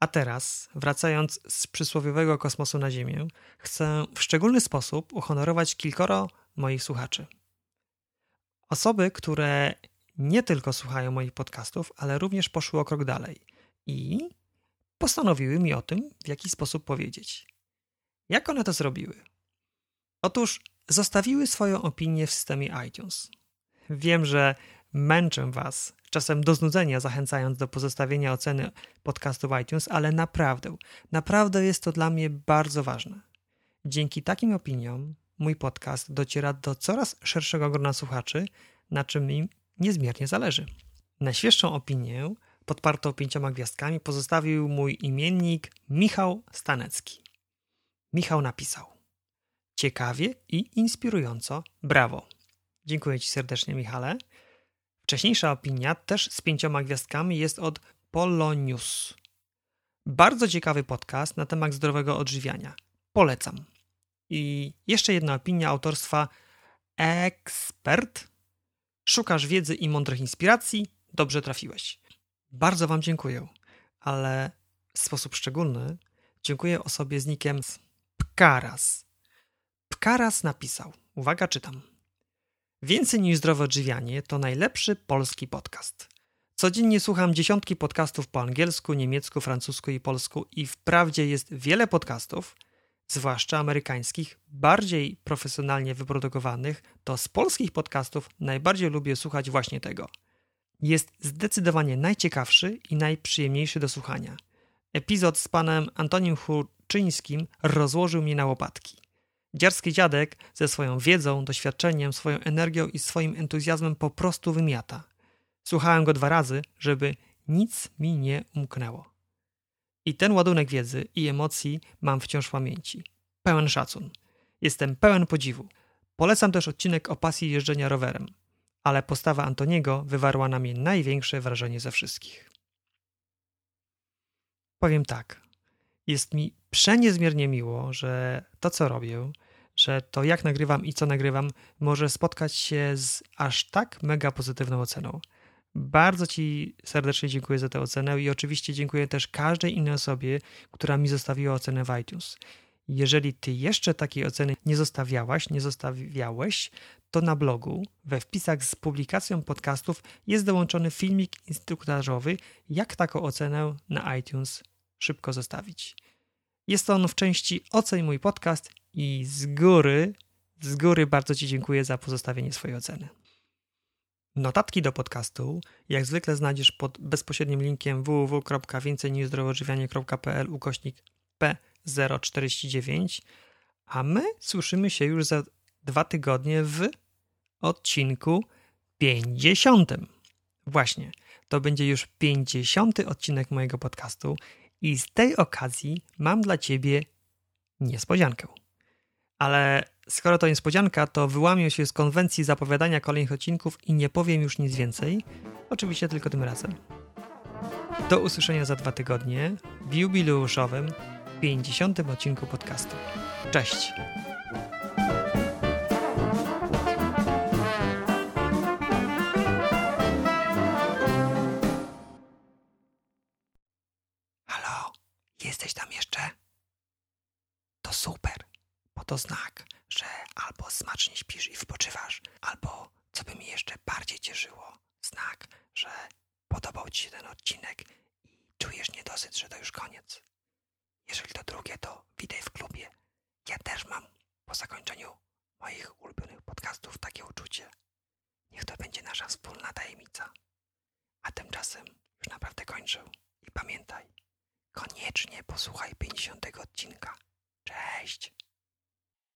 A teraz, wracając z przysłowiowego kosmosu na Ziemię, chcę w szczególny sposób uhonorować kilkoro moich słuchaczy. Osoby, które nie tylko słuchają moich podcastów, ale również poszły o krok dalej i postanowiły mi o tym, w jaki sposób powiedzieć. Jak one to zrobiły? Otóż zostawiły swoją opinię w systemie iTunes. Wiem, że męczę was, czasem do znudzenia, zachęcając do pozostawienia oceny podcastu w iTunes, ale naprawdę jest to dla mnie bardzo ważne. Dzięki takim opiniom mój podcast dociera do coraz szerszego grona słuchaczy, na czym im niezmiernie zależy. Najświeższą opinię, podpartą 5 gwiazdkami, pozostawił mój imiennik Michał Stanecki. Michał napisał: ciekawie i inspirująco, brawo. Dziękuję ci serdecznie, Michale. Wcześniejsza opinia, też z 5 gwiazdkami, jest od Polonius. Bardzo ciekawy podcast na temat zdrowego odżywiania. Polecam. I jeszcze jedna opinia autorstwa Ekspert. Szukasz wiedzy i mądrych inspiracji? Dobrze trafiłeś. Bardzo wam dziękuję, ale w sposób szczególny dziękuję osobie z nikiem Pkaras. Pkaras napisał, uwaga, czytam: Więcej niż zdrowe odżywianie to najlepszy polski podcast. Codziennie słucham dziesiątki podcastów po angielsku, niemiecku, francusku i polsku i wprawdzie jest wiele podcastów, zwłaszcza amerykańskich, bardziej profesjonalnie wyprodukowanych, to z polskich podcastów najbardziej lubię słuchać właśnie tego. Jest zdecydowanie najciekawszy i najprzyjemniejszy do słuchania. Epizod z panem Antonim Churczyńskim rozłożył mnie na łopatki. Dziarski dziadek ze swoją wiedzą, doświadczeniem, swoją energią i swoim entuzjazmem po prostu wymiata. Słuchałem go 2 razy, żeby nic mi nie umknęło. I ten ładunek wiedzy i emocji mam wciąż w pamięci. Pełen szacun. Jestem pełen podziwu. Polecam też odcinek o pasji jeżdżenia rowerem, ale postawa Antoniego wywarła na mnie największe wrażenie ze wszystkich. Powiem tak, jest mi przeniezmiernie miło, że to, co robię, że to, jak nagrywam i co nagrywam, może spotkać się z aż tak mega pozytywną oceną. Bardzo ci serdecznie dziękuję za tę ocenę i oczywiście dziękuję też każdej innej osobie, która mi zostawiła ocenę w iTunes. Jeżeli ty jeszcze takiej oceny nie zostawiałaś, nie zostawiałeś, to na blogu we wpisach z publikacją podcastów jest dołączony filmik instruktażowy, jak taką ocenę na iTunes szybko zostawić. Jest on w części Oceń mój podcast i z góry bardzo Ci dziękuję za pozostawienie swojej oceny. Notatki do podcastu jak zwykle znajdziesz pod bezpośrednim linkiem www.więcejniżzdrowoodżywianie.pl/p049, a my słyszymy się już za 2 tygodnie w odcinku 50. Właśnie, to będzie już 50. odcinek mojego podcastu i z tej okazji mam dla Ciebie niespodziankę. Ale skoro to niespodzianka, to wyłamię się z konwencji zapowiadania kolejnych odcinków i nie powiem już nic więcej. Oczywiście tylko tym razem. Do usłyszenia za 2 tygodnie w jubileuszowym 50. odcinku podcastu. Cześć! Halo, jesteś tam jeszcze? To super, bo to znak, że albo smacznie śpisz i wypoczywasz, albo, co by mi jeszcze bardziej cieszyło, znak, że podobał Ci się ten odcinek i czujesz niedosyt, że to już koniec. Jeżeli to drugie, to witaj w klubie. Ja też mam po zakończeniu moich ulubionych podcastów takie uczucie. Niech to będzie nasza wspólna tajemnica. A tymczasem już naprawdę kończę. I pamiętaj, koniecznie posłuchaj 50. odcinka. Cześć!